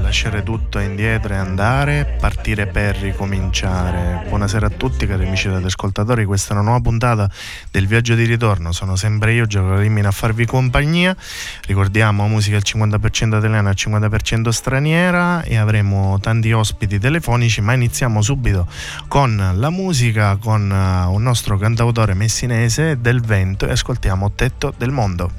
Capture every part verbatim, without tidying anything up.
lasciare tutto indietro e andare, partire per ricominciare. Buonasera a tutti cari amici ed ascoltatori, questa è una nuova puntata del Viaggio di Ritorno. Sono sempre io, Giorgio Rimini, a farvi compagnia. Ricordiamo musica al cinquanta per cento italiana, al cinquanta per cento straniera, e avremo tanti ospiti telefonici, ma iniziamo subito con la musica, con un nostro cantautore messinese, Del Vento, e ascoltiamo Tetto del Mondo.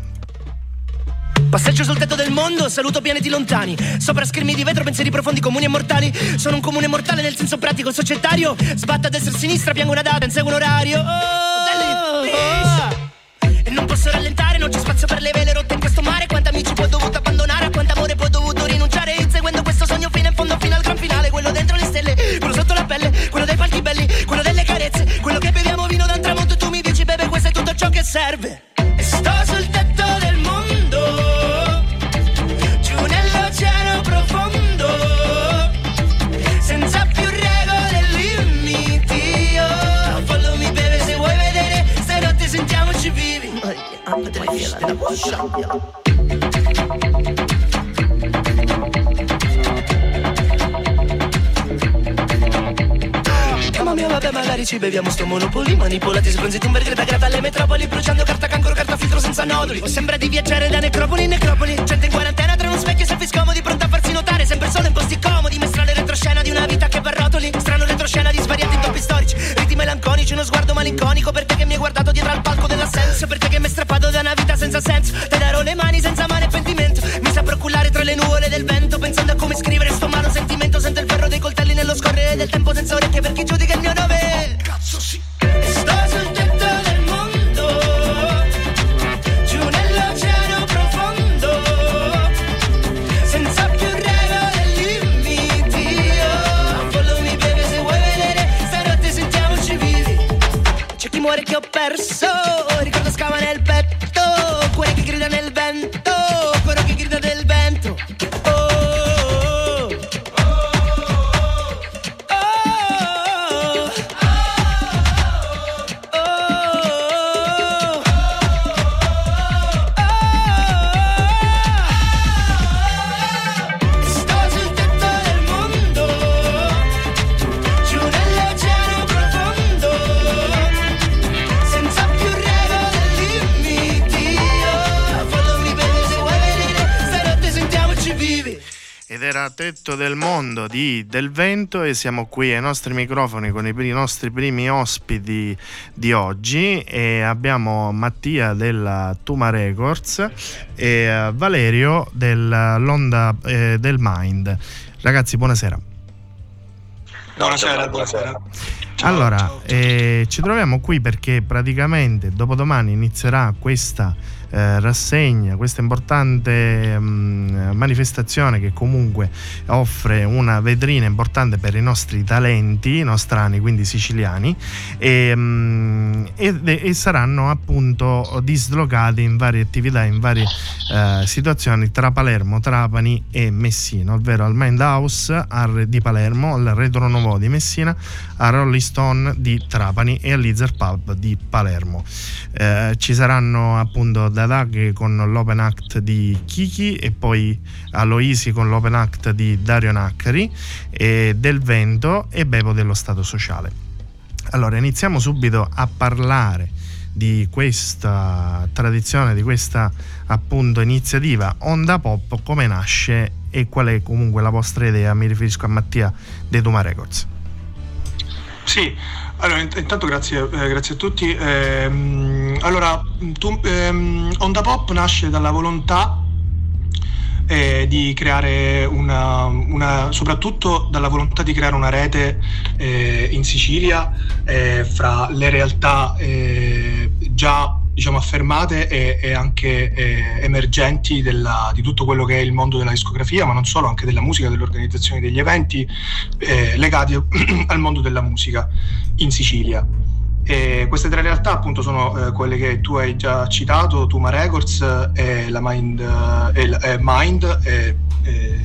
Passeggio sul tetto del mondo, saluto pianeti lontani. Sopra schermi di vetro, pensieri profondi, comuni e mortali. Sono un comune mortale nel senso pratico, societario. Sbatto a destra e a sinistra, piango una data, inseguo un orario. Oh, oh, oh. E non posso rallentare, non c'è spazio per le vele rotte in questo mare. Quanti amici ho dovuto abbandonare, a quanto amore ho dovuto rinunciare. Inseguendo questo sogno fino in fondo, fino al gran finale. Quello dentro le stelle, quello sotto la pelle, quello dei palchi belli, quello delle carezze, quello che beviamo vino da un tramonto. Tu mi dici, beve, questo è tutto ciò che serve. E sto sul tetto del mondo, mamma mia, vabbè, magari ci beviamo sto monopoli. Manipolati, sbronziti, un burger da grata alle metropoli. Bruciando carta cancro, carta filtro senza noduli. O sembra di viaggiare da necropoli in necropoli. Gente in quarantena tra uno specchio e selfie scomodi. Pronta a farsi notare, sempre solo in posti comodi. Mestrale retroscena di una vita che va a rotoli. Strano retroscena di svariati intoppi storici. Riti melanconici, uno sguardo malinconico. Per te che mi hai guardato dietro al palco dell'assenso. Per te che mi hai strappato da una vita senza senso. Te darò le mani senza mano e pentimento. Mi saprò cullare tra le nuole del vento. Pensando a come scrivere sto mano sentimento. Sento il ferro dei coltelli nello scorrere del tempo. Senza orecchie per chi giudica il mio nome. Cazzo sì. Sto sul tetto del mondo, giù nell'oceano profondo, senza più regole e limiti. Oh, followmi baby se vuoi vedere, stanotte sentiamoci vivi. C'è chi muore che ho perso, ricordo scava nel petto, cuore che grida nel vento, cuore che grida del vento. Era Tetto del Mondo di Del Vento, e siamo qui ai nostri microfoni con i nostri primi ospiti di oggi, e abbiamo Mattia della Tuma Records e Valerio dell'Onda eh, del Mind. Ragazzi, buonasera. Buonasera, buonasera. Allora, ciao, ciao. Eh, ci troviamo qui perché praticamente dopodomani inizierà questa Eh, rassegna, questa importante mh, manifestazione che comunque offre una vetrina importante per i nostri talenti nostrani, quindi siciliani, e, mh, e, e saranno appunto dislocati in varie attività, in varie eh, situazioni tra Palermo, Trapani e Messina, ovvero al Mind House di Palermo, al Retro Novo di Messina, al Rolly Stone di Trapani e al Lizard Pub di Palermo. Eh, ci saranno appunto da Dadà con l'open act di Kiki, e poi Aloisi con l'open act di Dario Naccari, e Del Vento e Bevo dello Stato Sociale. Allora, iniziamo subito a parlare di questa tradizione, di questa appunto iniziativa Onda Pop. Come nasce e qual è comunque la vostra idea? Mi riferisco a Mattia della Tuma Records. Sì, allora intanto grazie, eh, grazie a tutti. Eh, allora, tu, ehm, Onda Pop nasce dalla volontà eh, di creare una, una, soprattutto dalla volontà di creare una rete eh, in Sicilia eh, fra le realtà eh, già diciamo affermate e, e anche eh, emergenti della, di tutto quello che è il mondo della discografia, ma non solo, anche della musica, dell'organizzazione degli eventi eh, legati al mondo della musica in Sicilia. E queste tre realtà appunto sono eh, quelle che tu hai già citato, Tuma Records e la Mind, eh, la, eh, Mind eh, eh,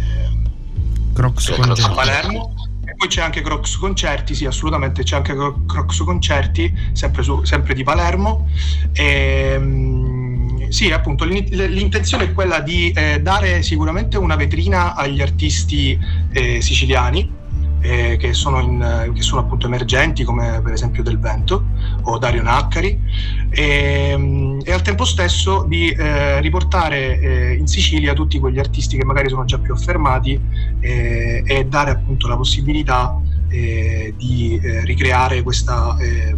Crocs Concerti a Palermo, e poi c'è anche Crocs Concerti, sì assolutamente, c'è anche Crocs Concerti sempre, su, sempre di Palermo. E, sì appunto l'intenzione è quella di eh, dare sicuramente una vetrina agli artisti eh, siciliani Eh, che, sono in, che sono appunto emergenti, come per esempio Del Vento o Dario Naccari, e, e al tempo stesso di eh, riportare eh, in Sicilia tutti quegli artisti che magari sono già più affermati eh, e dare appunto la possibilità eh, di eh, ricreare questa eh,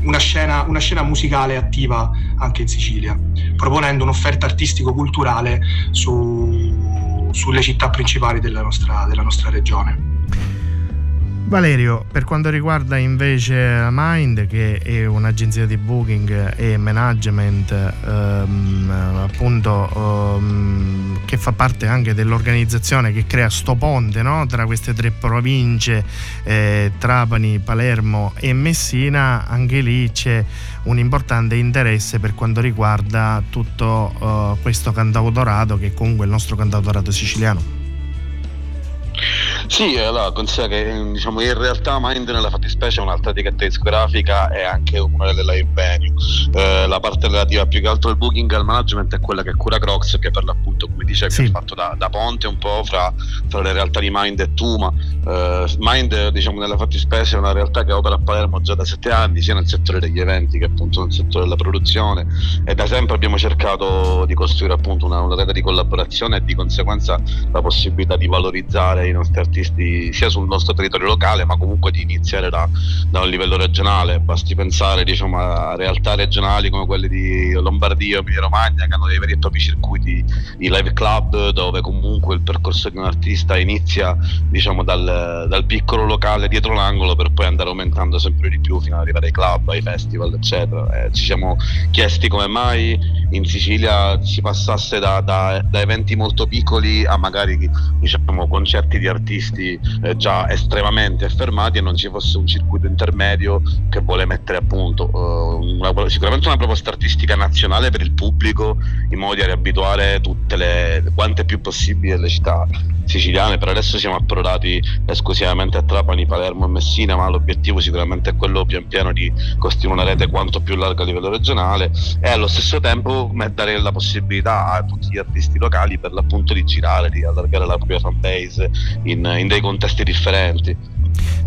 una scena, una scena musicale attiva anche in Sicilia, proponendo un'offerta artistico-culturale su, sulle città principali della nostra, della nostra regione. Valerio, per quanto riguarda invece Mind, che è un'agenzia di booking e management ehm, appunto ehm, che fa parte anche dell'organizzazione che crea sto ponte, no? Tra queste tre province, eh, Trapani, Palermo e Messina, anche lì c'è un importante interesse per quanto riguarda tutto eh, questo cantautorato, che è comunque il nostro cantautorato siciliano. Sì, allora considera che diciamo in realtà Mind nella fattispecie è un'altra etichetta discografica e anche una delle live venue. Eh, la parte relativa più che altro al booking e al management è quella che cura Crocs, che per l'appunto, come dicevi, sì, è fatto da, da ponte un po' fra, fra le realtà di Mind e Tuma. Eh, Mind diciamo nella fattispecie è una realtà che opera a Palermo già da sette anni, sia nel settore degli eventi che appunto nel settore della produzione, e da sempre abbiamo cercato di costruire appunto una, una rete di collaborazione e di conseguenza la possibilità di valorizzare i nostri artisti sia sul nostro territorio locale, ma comunque di iniziare da, da un livello regionale. Basti pensare diciamo a realtà regionali come quelle di Lombardia o Emilia Romagna, che hanno dei veri e propri circuiti di live club, dove comunque il percorso di un artista inizia diciamo dal, dal piccolo locale dietro l'angolo, per poi andare aumentando sempre di più fino ad arrivare ai club, ai festival eccetera. Eh, ci siamo chiesti come mai in Sicilia si passasse da, da, da eventi molto piccoli a magari diciamo concerti di artisti già estremamente affermati, e non ci fosse un circuito intermedio che vuole mettere a punto eh, una, sicuramente una proposta artistica nazionale per il pubblico, in modo da riabituare tutte le quante più possibili delle città siciliane. Per adesso siamo approdati esclusivamente a Trapani, Palermo e Messina, ma l'obiettivo sicuramente è quello pian piano di costruire una rete quanto più larga a livello regionale, e allo stesso tempo dare la possibilità a tutti gli artisti locali per l'appunto di girare, di allargare la propria fanbase in, in dei contesti differenti.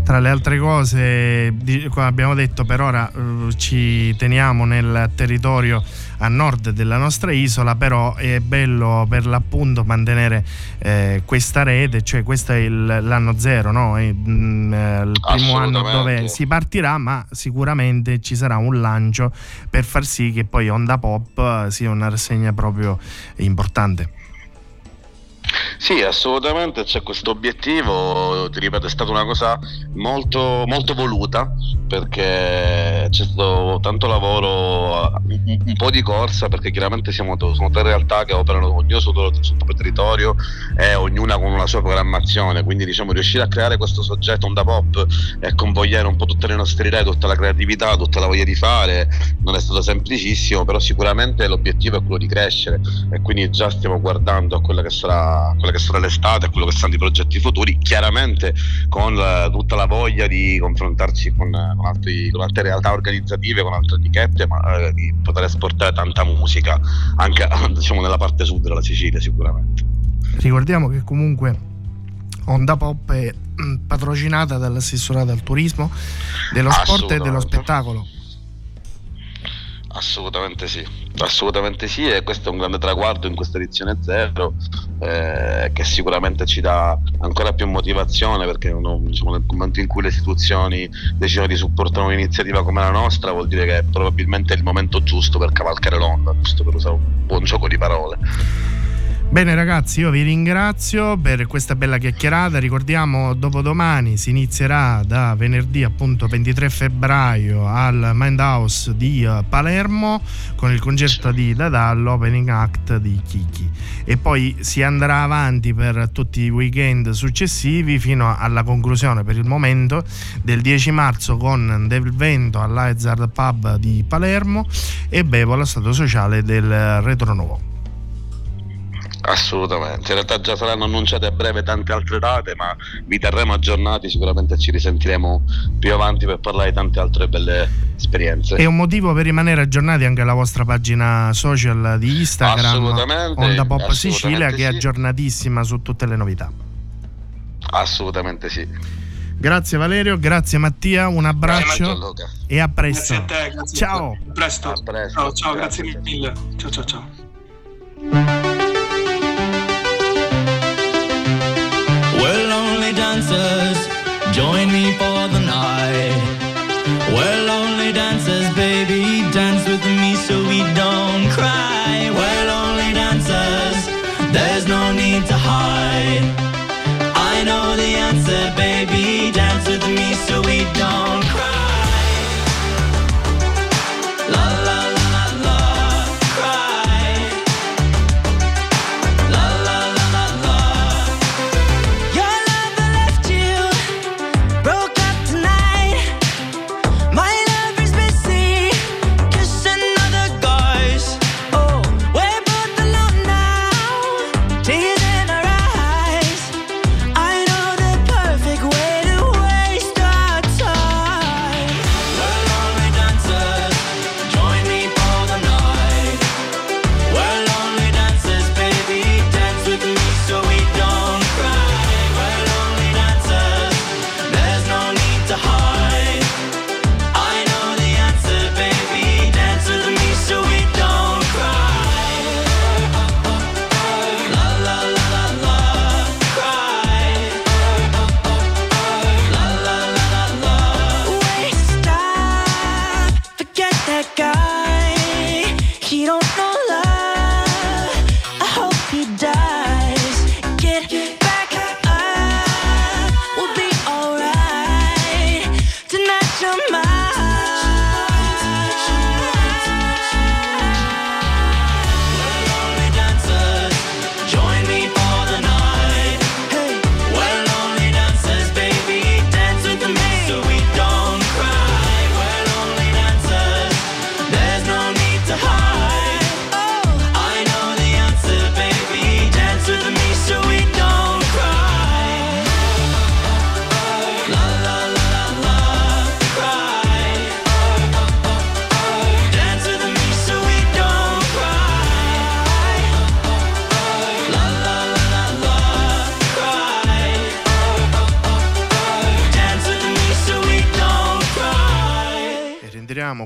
Tra le altre cose, come abbiamo detto, per ora ci teniamo nel territorio a nord della nostra isola, però è bello per l'appunto mantenere eh, questa rete, cioè questo è il, l'anno zero, no? È, mh, il primo anno dove si partirà, ma sicuramente ci sarà un lancio per far sì che poi Onda Pop sia una rassegna proprio importante. Sì, assolutamente c'è questo obiettivo, ti ripeto, è stata una cosa molto molto voluta, perché c'è stato tanto lavoro, un, un po' di corsa, perché chiaramente siamo, sono tre realtà che operano ognuno sul, sul proprio territorio e ognuna con una sua programmazione, quindi diciamo riuscire a creare questo soggetto Onda Pop e convogliare un po' tutte le nostre idee, tutta la creatività, tutta la voglia di fare, non è stato semplicissimo, però sicuramente l'obiettivo è quello di crescere, e quindi già stiamo guardando a quella che sarà quella che sarà l'estate, quello che saranno i progetti futuri, chiaramente con la, tutta la voglia di confrontarci con, con, altri, con altre realtà organizzative, con altre etichette, ma eh, di poter esportare tanta musica anche diciamo nella parte sud della Sicilia. Sicuramente ricordiamo che comunque Onda Pop è patrocinata dall'assessorato al turismo, dello sport e dello spettacolo. Assolutamente sì, assolutamente sì, e questo è un grande traguardo in questa edizione zero, eh, che sicuramente ci dà ancora più motivazione, perché uno, diciamo, nel momento in cui le istituzioni decidono di supportare un'iniziativa come la nostra, vuol dire che è probabilmente il momento giusto per cavalcare l'onda, giusto per usare un buon gioco di parole. Bene ragazzi, io vi ringrazio per questa bella chiacchierata. Ricordiamo, dopodomani si inizierà, da venerdì appunto ventitré febbraio, al Mind House di Palermo con il concerto di Dadà, l'opening act di Kiki, e poi si andrà avanti per tutti i weekend successivi fino alla conclusione per il momento del dieci marzo con Del Vento alla Lizard Pub di Palermo e Bevo dello Stato Sociale del Retro Novo. Assolutamente, in realtà già saranno annunciate a breve tante altre date, ma vi terremo aggiornati, sicuramente ci risentiremo più avanti per parlare di tante altre belle esperienze. È un motivo per rimanere aggiornati anche alla vostra pagina social di Instagram, Onda Pop Sicilia, che è aggiornatissima su tutte le novità. Assolutamente sì. Grazie Valerio, grazie Mattia, un abbraccio e a presto. Grazie a te, grazie. Ciao. A presto. A presto. Ciao, ciao, grazie, grazie mille. Ciao ciao ciao. We're lonely dancers, join me for the night. We're lonely dancers, baby, dance with me so we don't cry. We're lonely dancers, there's no need to hide. I know the answer, baby, dance with me so we don't cry. La la la.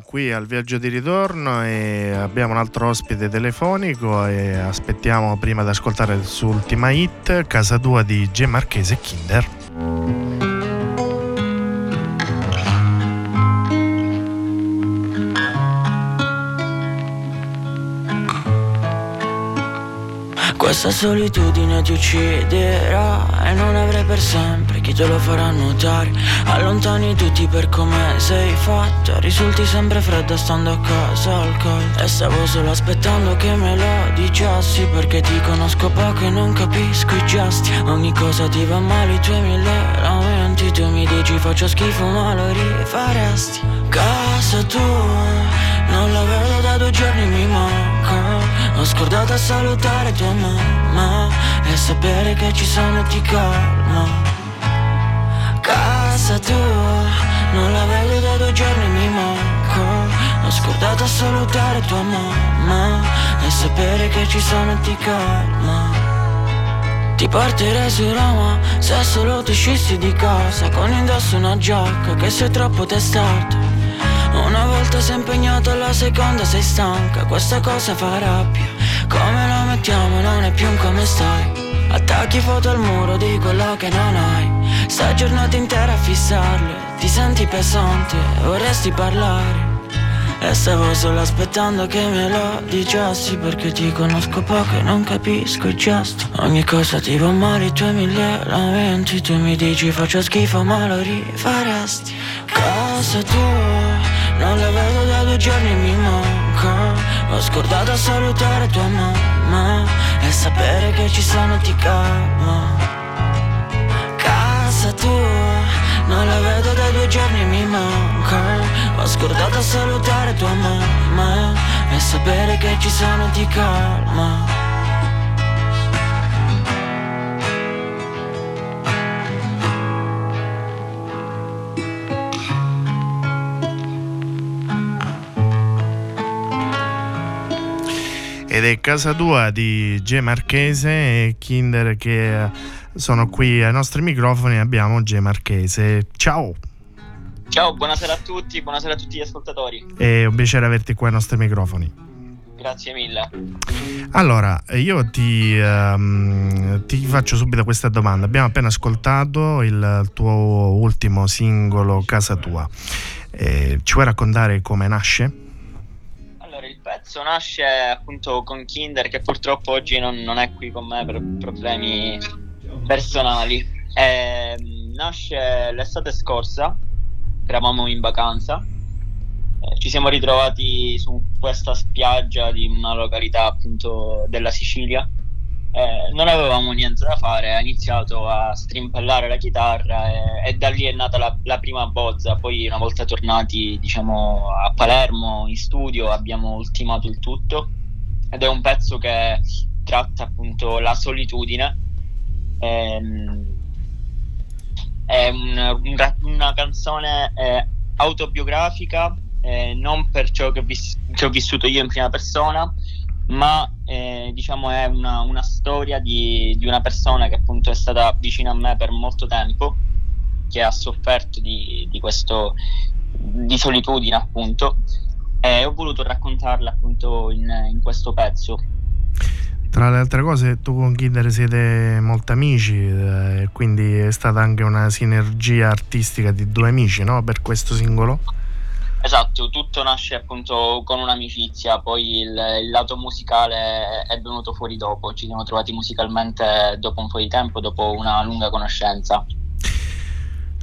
Qui al Viaggio di Ritorno e abbiamo un altro ospite telefonico e aspettiamo prima di ascoltare il suo ultima hit, Casa tua di Gee Marchese e Kinder. Questa solitudine ti ucciderà e non avrai per sempre chi te lo farà notare. Allontani tutti per come sei fatta, risulti sempre fredda stando a casa al caldo. E stavo solo aspettando che me lo dicessi, perché ti conosco poco e non capisco i gesti. Ogni cosa ti va male, i tuoi mille lamenti. Tu mi dici faccio schifo ma lo rifaresti. Casa tua non la vedo da due giorni, mi manca. Ho scordato a salutare tua mamma e sapere che ci sono ti calma. Casa tua, non la vedo da due giorni, mi manca. Ho scordato a salutare tua mamma e sapere che ci sono ti calma. Ti porterei su Roma se solo tu uscissi di casa con indosso una giacca che sei troppo testata. Una volta sei impegnato, alla seconda sei stanca. Questa cosa fa rabbia, come la mettiamo non è più un come stai. Attacchi foto al muro di quello che non hai. Stai giornata intera a fissarle, ti senti pesante, vorresti parlare. E stavo solo aspettando che me lo dicessi, perché ti conosco poco e non capisco il gesto. Ogni cosa ti va male, i tuoi mille lamenti. Tu mi dici faccio schifo ma lo rifaresti. Casa tua non la vedo da due giorni, mi manca. Ho scordato a salutare tua mamma e sapere che ci sono ti calma. Casa tua non la vedo da due giorni, mi manca. Ho scordato a salutare tua mamma e sapere che ci sono ti calma. Ed è Casa Tua di Gee Marchese e Kinder che sono qui ai nostri microfoni. Abbiamo Gee Marchese. Ciao. Ciao, buonasera a tutti, buonasera a tutti gli ascoltatori. È un piacere averti qua ai nostri microfoni. Grazie mille. Allora, io ti, um, ti faccio subito questa domanda. Abbiamo appena ascoltato il tuo ultimo singolo, Casa Tua. Eh, ci vuoi raccontare come nasce? Il pezzo nasce appunto con Kinder, che purtroppo oggi non, non è qui con me per problemi personali. E nasce l'estate scorsa, eravamo in vacanza, ci siamo ritrovati su questa spiaggia di una località appunto della Sicilia. E non avevamo niente da fare, ho iniziato a strimpellare la chitarra e, e da lì è nata la, la prima bozza. Poi una volta tornati diciamo a Palermo in studio abbiamo ultimato il tutto ed è un pezzo che tratta appunto la solitudine. Ehm, è un, un, una canzone eh, autobiografica, eh, non per ciò che, vis- che ho vissuto io in prima persona, ma eh, diciamo è una, una storia di, di una persona che appunto è stata vicina a me per molto tempo, che ha sofferto di, di questo di solitudine appunto, e ho voluto raccontarla appunto in, in questo pezzo. Tra le altre cose tu con Kinder siete molti amici, eh, quindi è stata anche una sinergia artistica di due amici, no? Per questo singolo? Esatto, tutto nasce appunto con un'amicizia, poi il, il lato musicale è venuto fuori dopo, ci siamo trovati musicalmente dopo un po' di tempo, dopo una lunga conoscenza.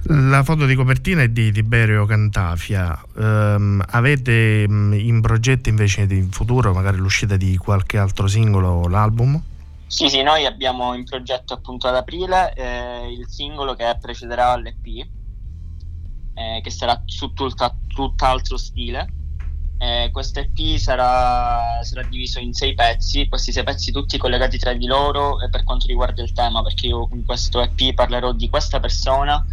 La foto di copertina è di Tiberio Cantafia. Um, avete in progetto invece in futuro magari l'uscita di qualche altro singolo o l'album? Sì, sì, noi abbiamo in progetto appunto ad aprile eh, il singolo che precederà l'E P. Eh, che sarà su tutta, tutt'altro stile. Eh, questo E P sarà, sarà diviso in sei pezzi, questi sei pezzi tutti collegati tra di loro eh, per quanto riguarda il tema, perché io in questo E P parlerò di questa persona.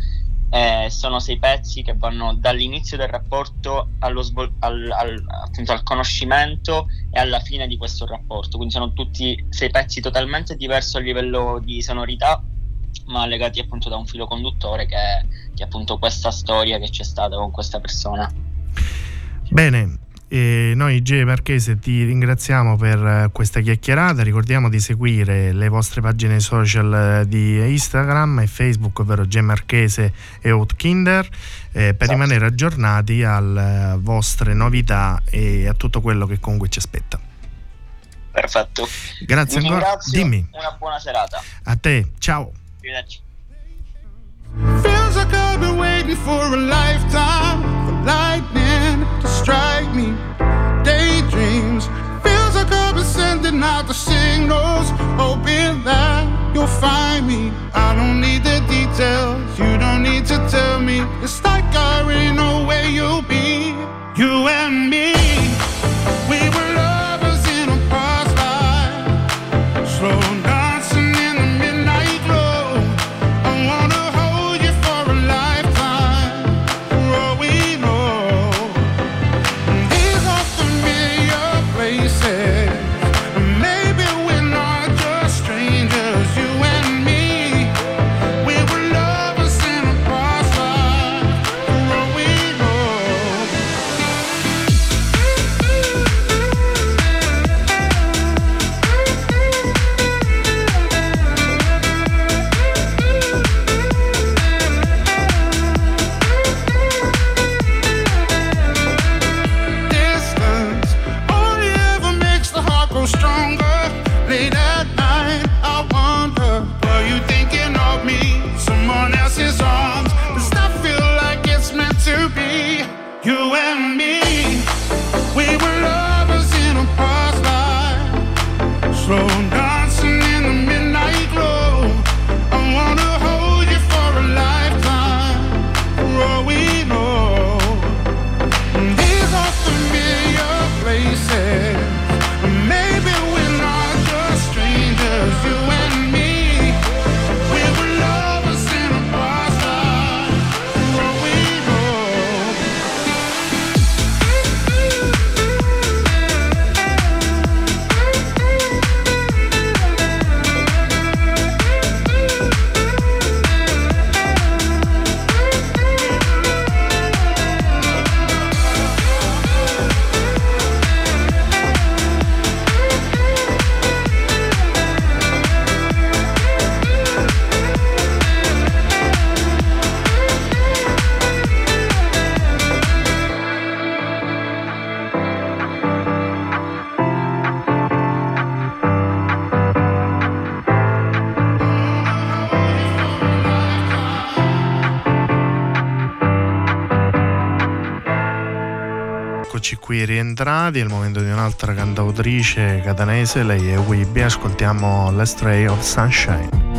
Eh, sono sei pezzi che vanno dall'inizio del rapporto allo svol- al, al, appunto, al conoscimento e alla fine di questo rapporto, quindi sono tutti sei pezzi totalmente diversi a livello di sonorità, ma legati appunto da un filo conduttore che è, che è appunto questa storia che c'è stata con questa persona. Bene, eh, noi Gee Marchese ti ringraziamo per questa chiacchierata. Ricordiamo di seguire le vostre pagine social di Instagram e Facebook, ovvero Gee Marchese e Out Kinder, eh, per esatto. Rimanere aggiornati alle vostre novità e a tutto quello che comunque ci aspetta. Perfetto, grazie ancora, dimmi. Una buona serata a te, ciao. Feels like I've been waiting for a lifetime, for lightning to strike me. Daydreams. Feels like I've been sending out the signals, hoping that you'll find me. I don't need the details, you don't need to tell me. It's like I already know where you'll be. You and me, we were lovers in a past life. Slow down. Eccoci qui rientrati, è il momento di un'altra cantautrice catanese, lei è Wybie, ascoltiamo Last Ray of Sunshine.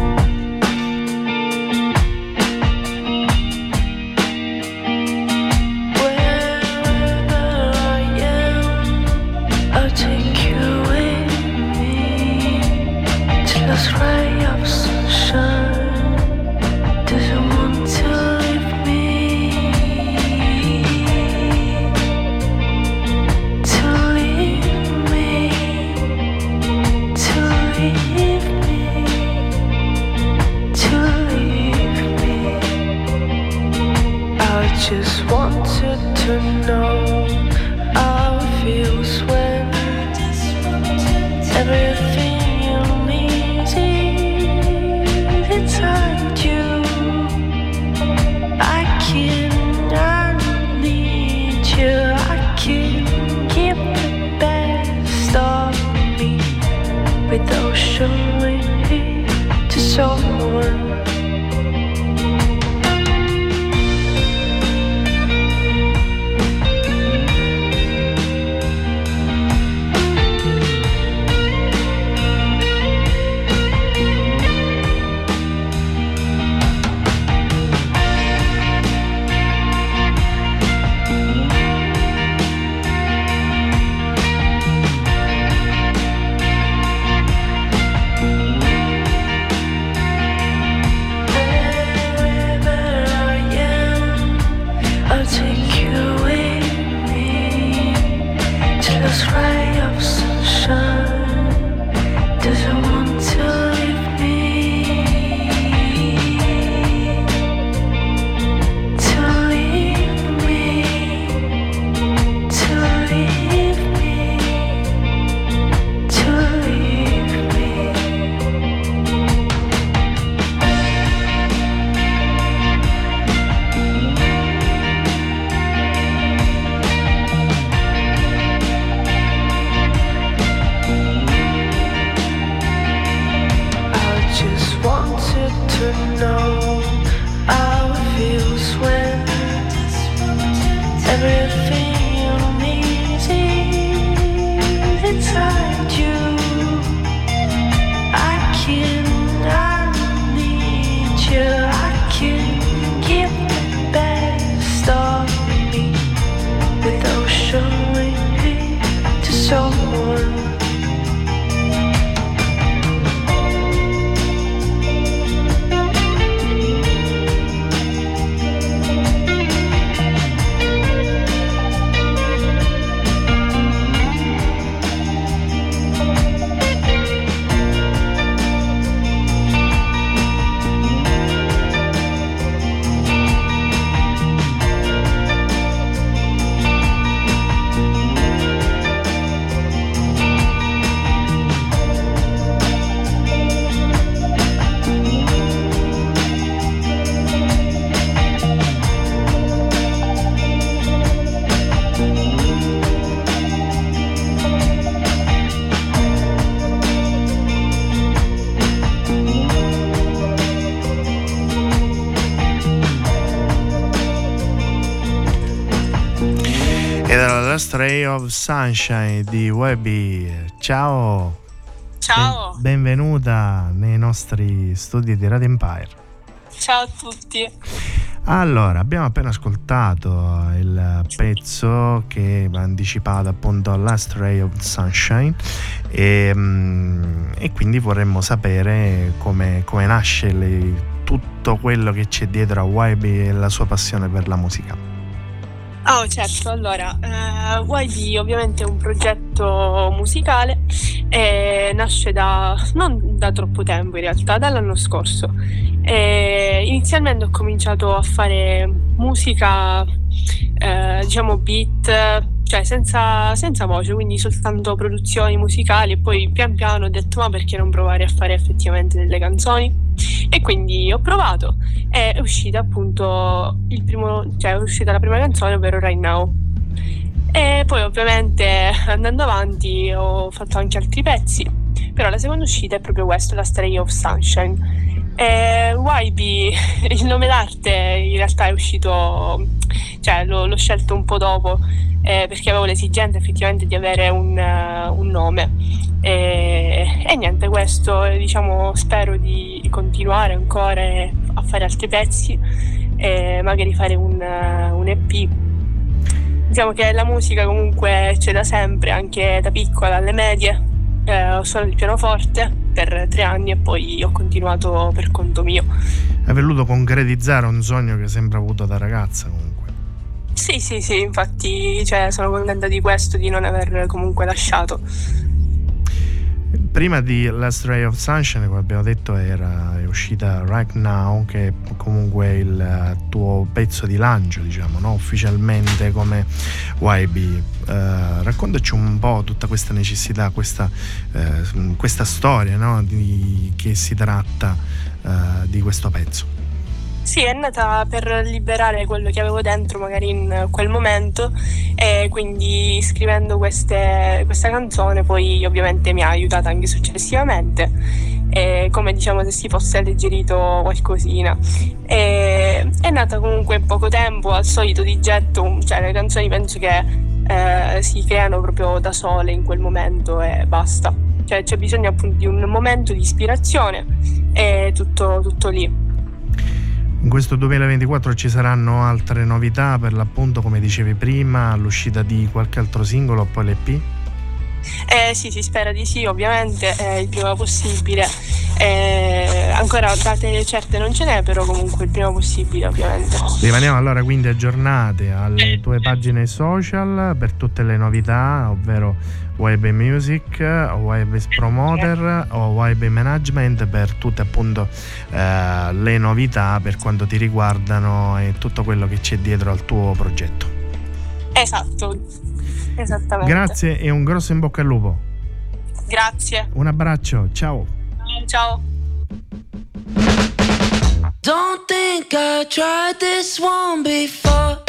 Ray of Sunshine di Wybie. Ciao. Ciao. Benvenuta nei nostri studi di Radio Empire. Ciao a tutti. Allora, abbiamo appena ascoltato il pezzo che va anticipato appunto a Last Ray of Sunshine e, e quindi vorremmo sapere come, come nasce le, tutto quello che c'è dietro a Wybie e la sua passione per la musica. Oh certo, allora, eh, Wybie ovviamente è un progetto musicale e nasce da, non da troppo tempo in realtà, dall'anno scorso. E inizialmente ho cominciato a fare musica, eh, diciamo beat, cioè senza, senza voce, quindi soltanto produzioni musicali e poi pian piano ho detto ma perché non provare a fare effettivamente delle canzoni? E quindi ho provato e è uscita appunto il primo, cioè è uscita la prima canzone, ovvero Right Now. E poi ovviamente andando avanti ho fatto anche altri pezzi, però la seconda uscita è proprio questa, la Stray of Sunshine. E Wybie, il nome d'arte in realtà è uscito, cioè l'ho, l'ho scelto un po' dopo, eh, perché avevo l'esigenza effettivamente di avere un, uh, un nome e, e niente, questo diciamo spero di continuare ancora a fare altri pezzi e magari fare un, uh, un E P. Diciamo che la musica comunque c'è da sempre, anche da piccola, alle medie eh, ho suonato il pianoforte per tre anni e poi ho continuato per conto mio. Hai voluto concretizzare un sogno che sembra avuto da ragazza comunque. Sì, sì, sì, infatti cioè, sono contenta di questo, di non aver comunque lasciato. Prima di Last Ray of Sunshine, come abbiamo detto, era, è uscita Right Now, che è comunque il tuo pezzo di lancio, diciamo, no? Ufficialmente come Wybie. Eh, raccontaci un po' tutta questa necessità, questa, eh, questa storia, no? Di che si tratta eh, di questo pezzo. Sì, è nata per liberare quello che avevo dentro magari in quel momento e quindi scrivendo queste, questa canzone poi ovviamente mi ha aiutata anche successivamente e come diciamo se si fosse alleggerito qualcosina e, è nata comunque in poco tempo, al solito di getto, cioè le canzoni penso che eh, si creano proprio da sole in quel momento e basta, cioè c'è bisogno appunto di un momento di ispirazione e tutto, tutto lì. In questo duemilaventiquattro ci saranno altre novità, per l'appunto come dicevi prima, l'uscita di qualche altro singolo o poi l'E P? Eh, sì, si spera di sì, ovviamente eh, il prima possibile. Eh, ancora date certe non ce n'è, però comunque il prima possibile ovviamente. Rimaniamo allora quindi aggiornate alle tue pagine social per tutte le novità, ovvero Wybie Music, Wybie Promoter o Wybie Management per tutte appunto eh, le novità per quanto ti riguardano e tutto quello che c'è dietro al tuo progetto. Esatto, esattamente. Grazie e un grosso in bocca al lupo. Grazie. Un abbraccio, ciao. Ciao. Don't think I tried this one before.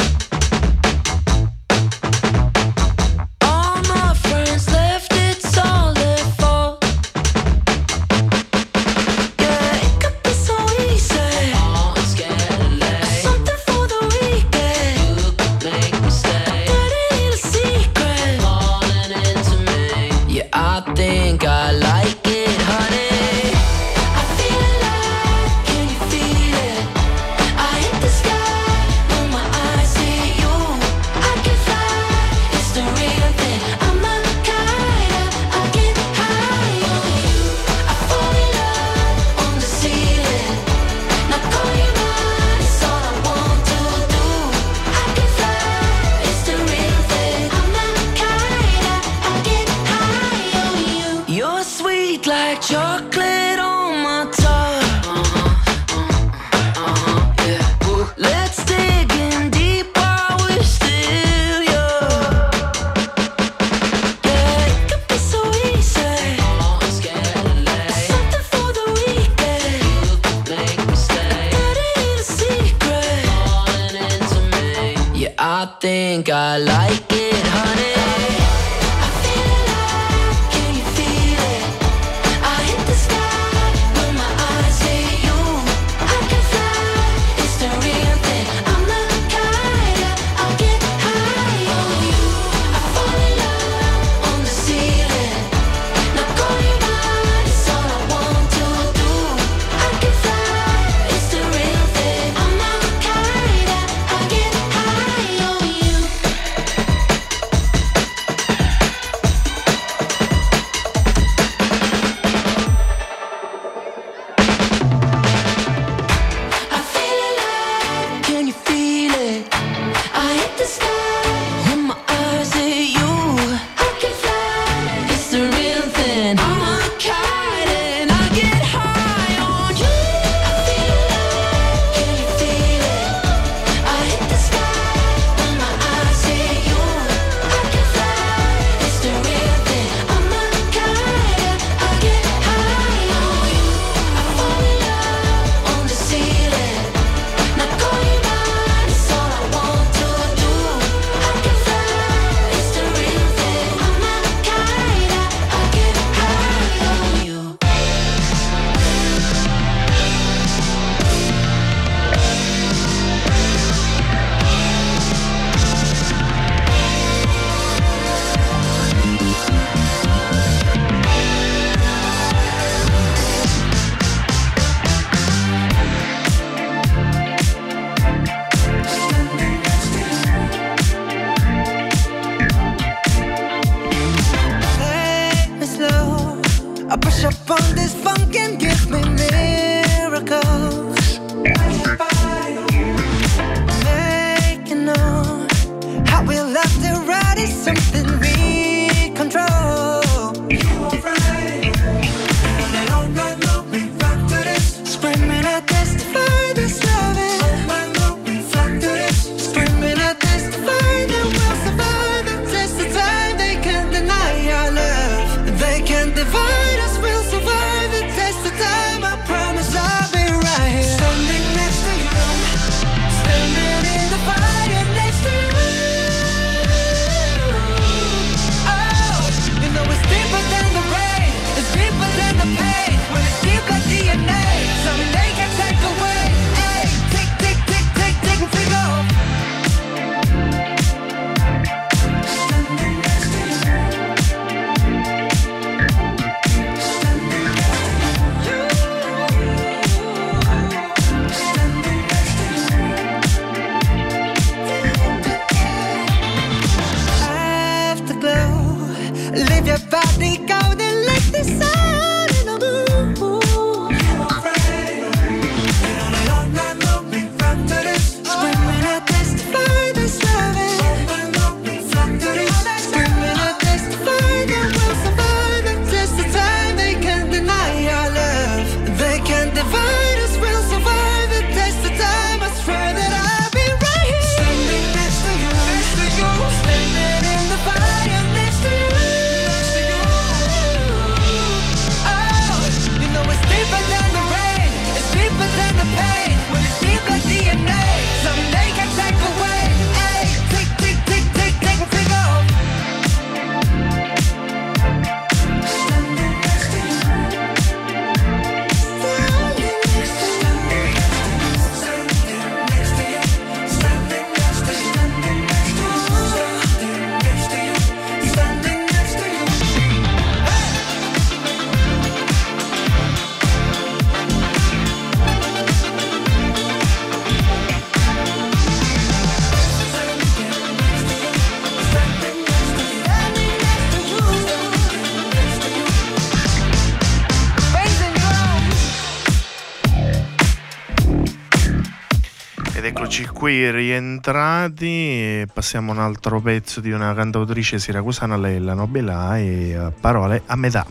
ed eccoci qui rientrati, passiamo un altro pezzo di una cantautrice siracusana, lei è LaNobileA, e Parole a metà.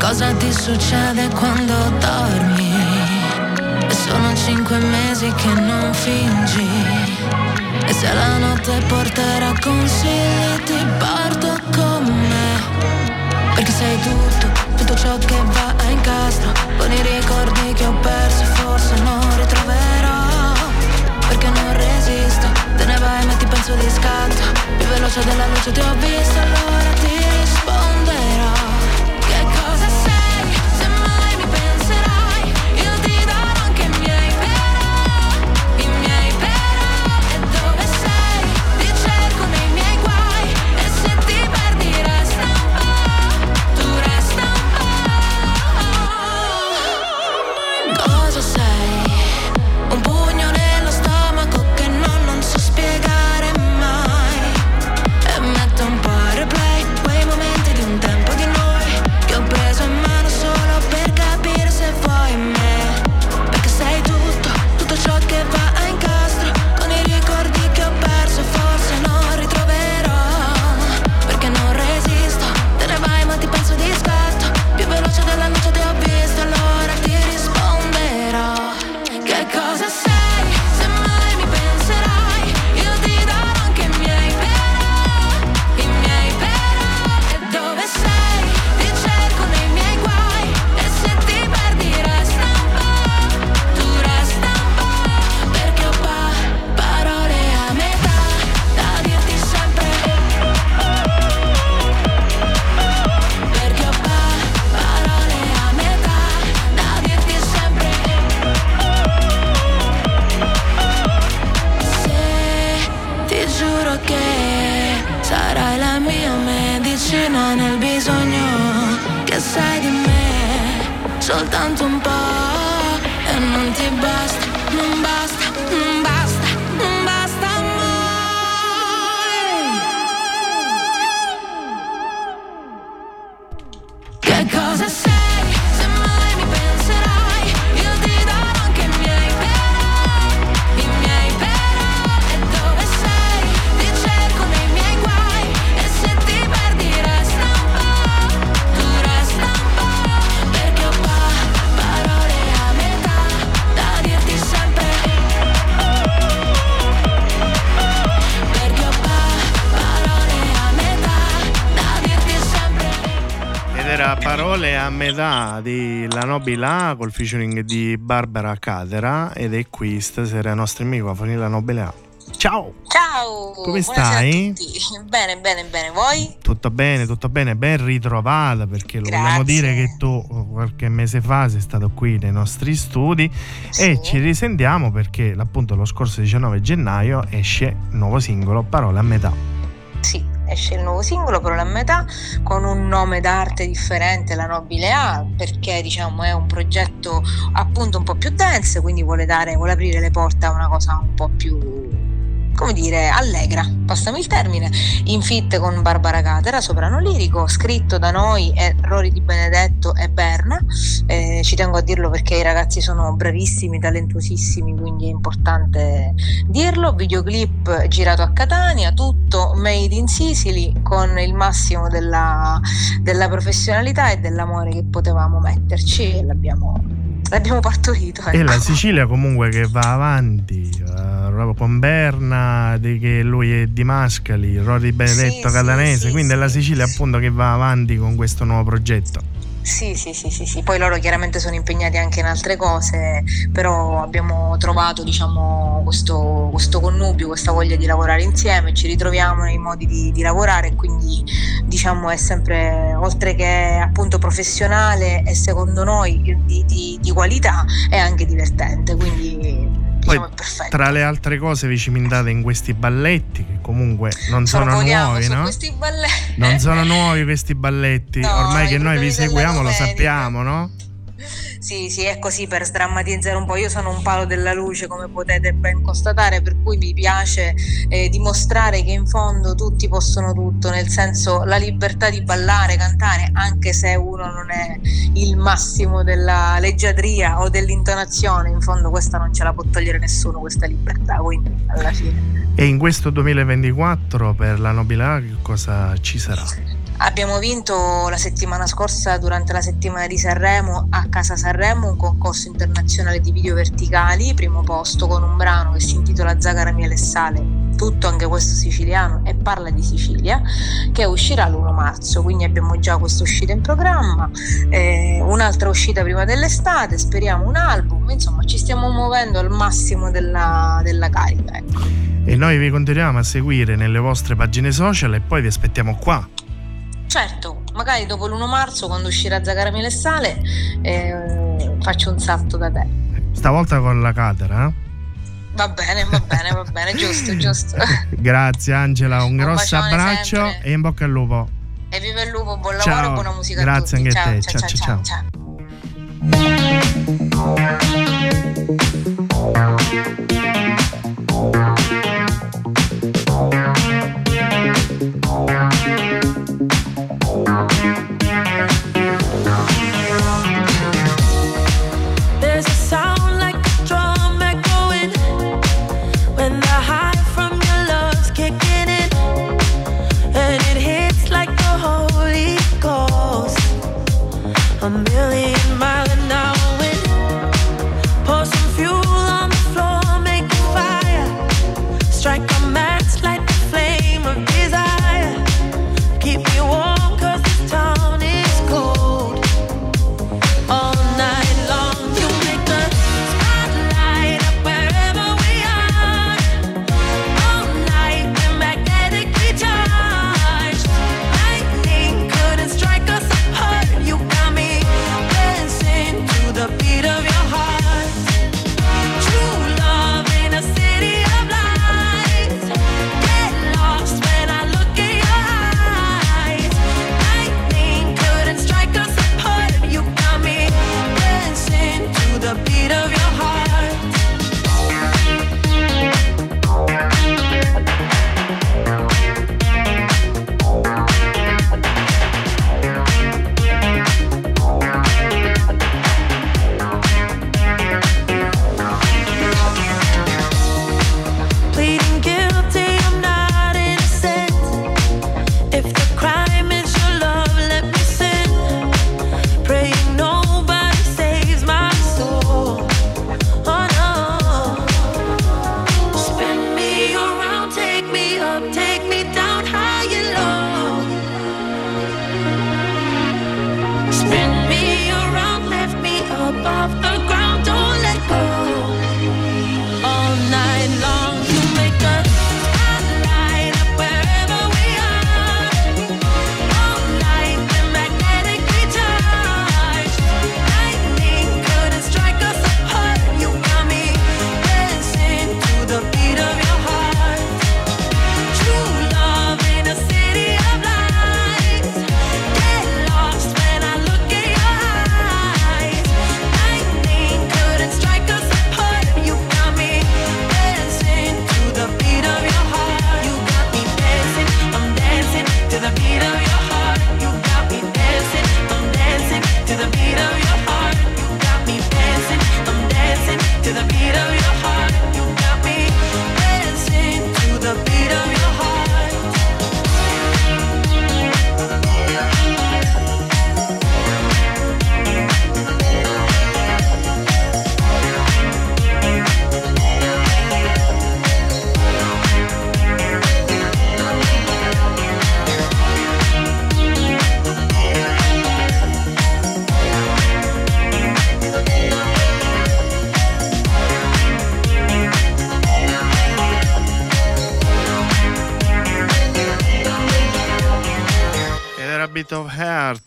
Cosa ti succede quando dormi? E sono cinque mesi che non fingi. E se la notte porterà consigli, ti porto con me. Perché sei tutto, tutto ciò che va a incastro. Con i ricordi che ho perso forse non ritroverò. Perché non resisto, te ne vai ma ti penso di scatto. Più veloce della luce ti ho visto, allora ti risponderò. Metà di LaNobileA col featuring di Barbara Catera, ed è qui stasera il nostro amico LaNobileA. Ciao! Ciao! Come stai? Bene, bene, bene, voi? Tutto bene, tutto bene, ben ritrovata, perché lo vogliamo dire che tu qualche mese fa sei stato qui nei nostri studi, sì. E ci risentiamo perché appunto lo scorso diciannove gennaio esce il nuovo singolo Parole a metà. Sì. Esce il nuovo singolo Parole a metà con un nome d'arte differente, LaNobileA, perché diciamo è un progetto appunto un po' più dance, quindi vuole dare, vuole aprire le porte a una cosa un po' più, come dire, allegra, passami il termine, in feat con Barbara Catera, soprano lirico, scritto da noi e Rory Di Benedetto e Berna, eh, ci tengo a dirlo perché i ragazzi sono bravissimi, talentuosissimi, quindi è importante dirlo. Videoclip girato a Catania, tutto made in Sicily, con il massimo della, della professionalità e dell'amore che potevamo metterci, e l'abbiamo... l'abbiamo partorito, ecco. E la Sicilia comunque che va avanti, uh, con Berna, di, che lui è di Mascali, Rory Benedetto, sì, catanese, sì, sì, quindi sì. È la Sicilia appunto che va avanti con questo nuovo progetto. Sì, sì, sì, sì, sì, poi loro chiaramente sono impegnati anche in altre cose, però abbiamo trovato, diciamo, questo, questo connubio, questa voglia di lavorare insieme, ci ritroviamo nei modi di, di lavorare, quindi diciamo è sempre, oltre che appunto professionale e secondo noi di, di, di qualità, è anche divertente, quindi... Poi, tra le altre cose vi cimentate in questi balletti che comunque non sono, sono nuovi, no? Non sono nuovi questi balletti, no, ormai che noi vi seguiamo lo sappiamo, no? Sì, sì, è così per sdrammatizzare un po'. Io sono un palo della luce, come potete ben constatare, per cui mi piace eh, dimostrare che in fondo tutti possono tutto, nel senso la libertà di ballare, cantare, anche se uno non è il massimo della leggiadria o dell'intonazione, in fondo questa non ce la può togliere nessuno, questa libertà, quindi alla fine. E in questo duemilaventiquattro per la LaNobileA cosa ci sarà? Abbiamo vinto la settimana scorsa, durante la settimana di Sanremo, a Casa Sanremo, un concorso internazionale di video verticali, primo posto, con un brano che si intitola Zagara Miele Sale, tutto anche questo siciliano e parla di Sicilia, che uscirà l'primo marzo, quindi abbiamo già questa uscita in programma, eh, un'altra uscita prima dell'estate, speriamo un album, insomma ci stiamo muovendo al massimo della, della carica, ecco. E noi vi continuiamo a seguire nelle vostre pagine social e poi vi aspettiamo qua. Certo, magari dopo l'primo marzo, quando uscirà Zagara Miele Sale, eh, faccio un salto da te. Stavolta con la Catera, eh? Va bene, va bene, va bene, giusto, giusto. Grazie Angela, un, un grosso abbraccio sempre. E in bocca al lupo. E viva il lupo, buon ciao. Lavoro, buona musica. Grazie a tutti. Grazie anche ciao, a te, ciao ciao ciao. There's a sound a million miles an hour wind. Pour some fuel on the floor, make a fire. Strike a match, light the flame of desire. Keep me warm, cause this town is cold. All night long, you make the spotlight up wherever we are. All night, we're magnetically charged. Lightning couldn't strike us apart. You got me the beat of your heart. True love in a city of lies. Get lost when I look in your eyes. Lightning couldn't strike us apart. You got me dancing to the beat of your heart.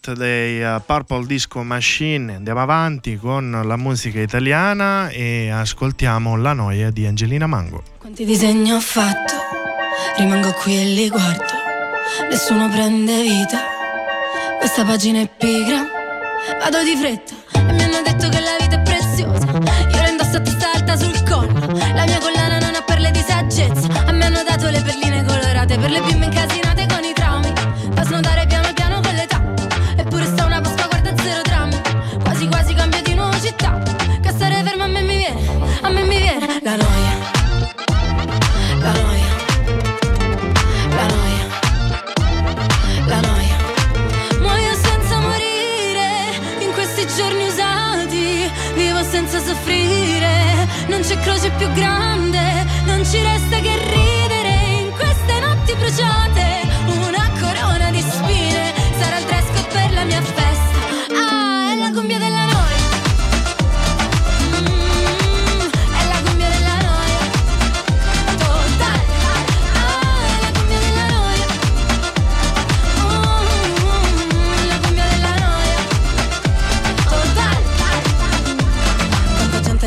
Dei uh, Purple Disco Machine. Andiamo avanti con la musica italiana e ascoltiamo La Noia di Angelina Mango. Quanti disegni ho fatto, rimango qui e li guardo, nessuno prende vita, questa pagina è pigra, vado di fretta e mi hanno detto che la per le bimbe incasinate con i traumi, da snodare piano piano con l'età. Eppure sta una Pasqua, guarda, zero drammi, quasi quasi cambio di nuovo città. Che stare fermo a me mi viene, a me mi viene la noia, la noia, la noia, la noia. Muoio senza morire in questi giorni usati, vivo senza soffrire, non c'è croce più grande, non ci resta che ridere in queste notti bruciate. Una corona di spine sarà il tresco per la mia festa. Ah, è la cumbia della noia.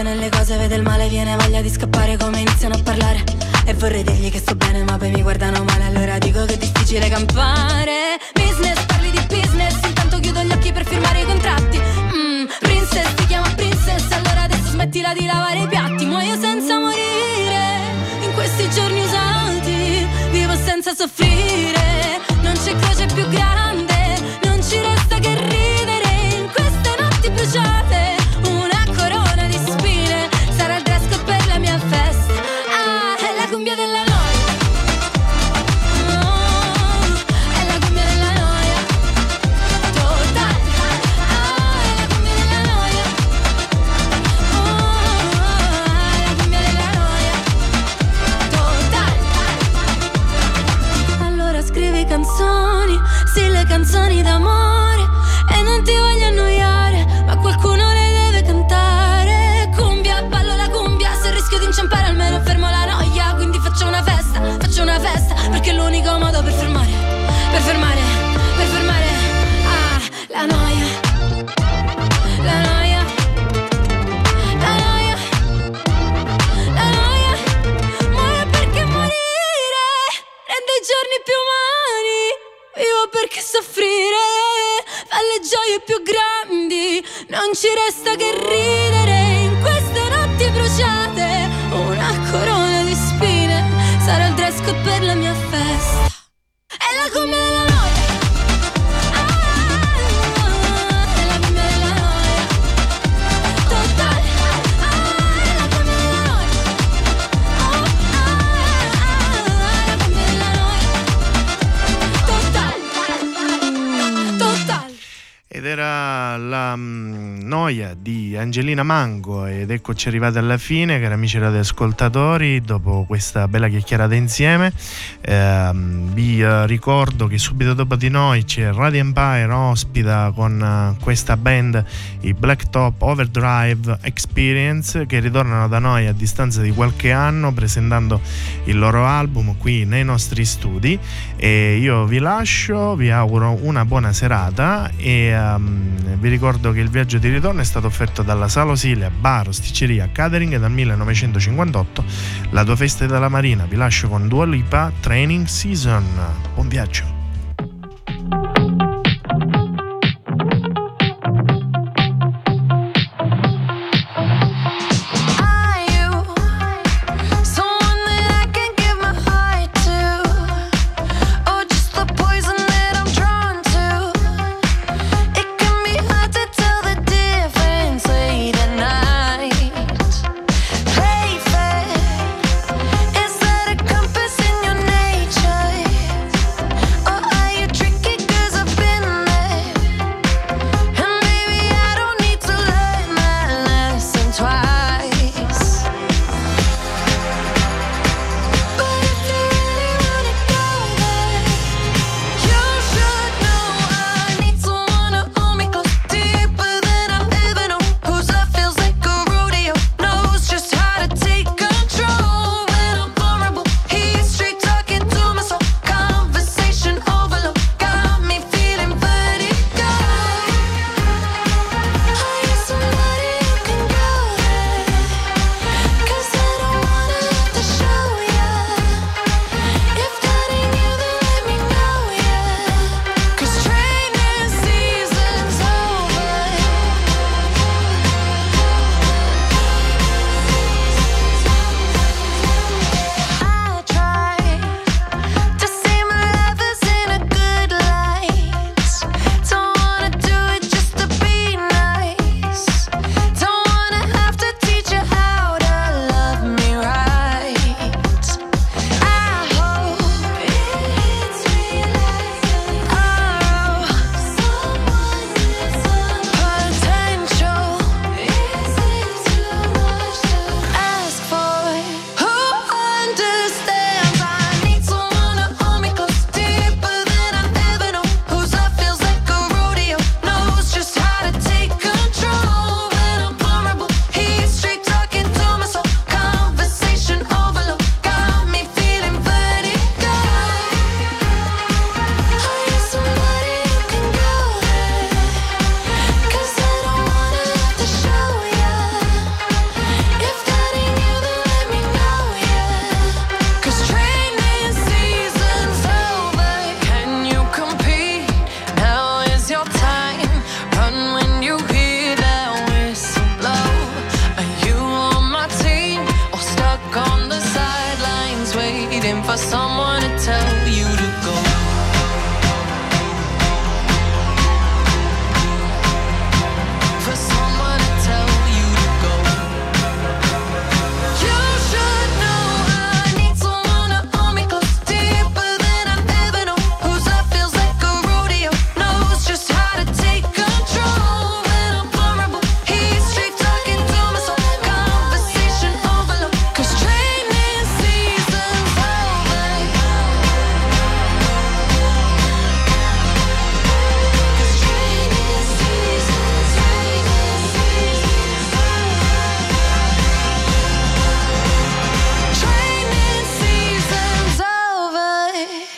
Nelle cose vede il male, viene voglia di scappare come iniziano a parlare. E vorrei dirgli che sto bene, ma poi mi guardano male, allora dico che è difficile campare. Business, parli di business, intanto chiudo gli occhi per firmare i contratti. mm, Princess, ti chiama princess, allora adesso smettila di lavare i piatti. Muoio senza morire in questi giorni usati, vivo senza soffrire, non c'è croce più grande, non ci resta che ridere in queste notti bruciate. Canzoni d'amore e non ti voglio annoiare, ma qualcuno le deve cantare. Cumbia, ballo la cumbia, se rischio di inciampare almeno fermo la noia. Quindi faccio una festa, faccio una festa, perché è l'unico modo per fermare, per fermare, per fermare, ah, la noia, la noia, la noia, la noia. Muoio perché morire rende i giorni più umani, vivo perché soffrire fa le gioie più grandi, non ci resta che ridere in queste notti bruciate. Una corona di spine sarà il dress code per la mia festa. È la cumbia della noia. Ed era la mh, noia di Angelina Mango, ed eccoci arrivati alla fine, cari amici radioascoltatori, dopo questa bella chiacchierata insieme. Eh, vi eh, ricordo che subito dopo di noi c'è Radio Empire, ospita con eh, questa band i Blacktop Overdrive Experience, che ritornano da noi a distanza di qualche anno presentando il loro album qui nei nostri studi. E io vi lascio, vi auguro una buona serata e uh, vi ricordo che Il Viaggio di Ritorno è stato offerto dalla Salosilia, bar, rosticceria, catering dal millenovecentocinquantotto. La tua festa è dalla Marina. Vi lascio con Dua Lipa, Training Season. Buon viaggio.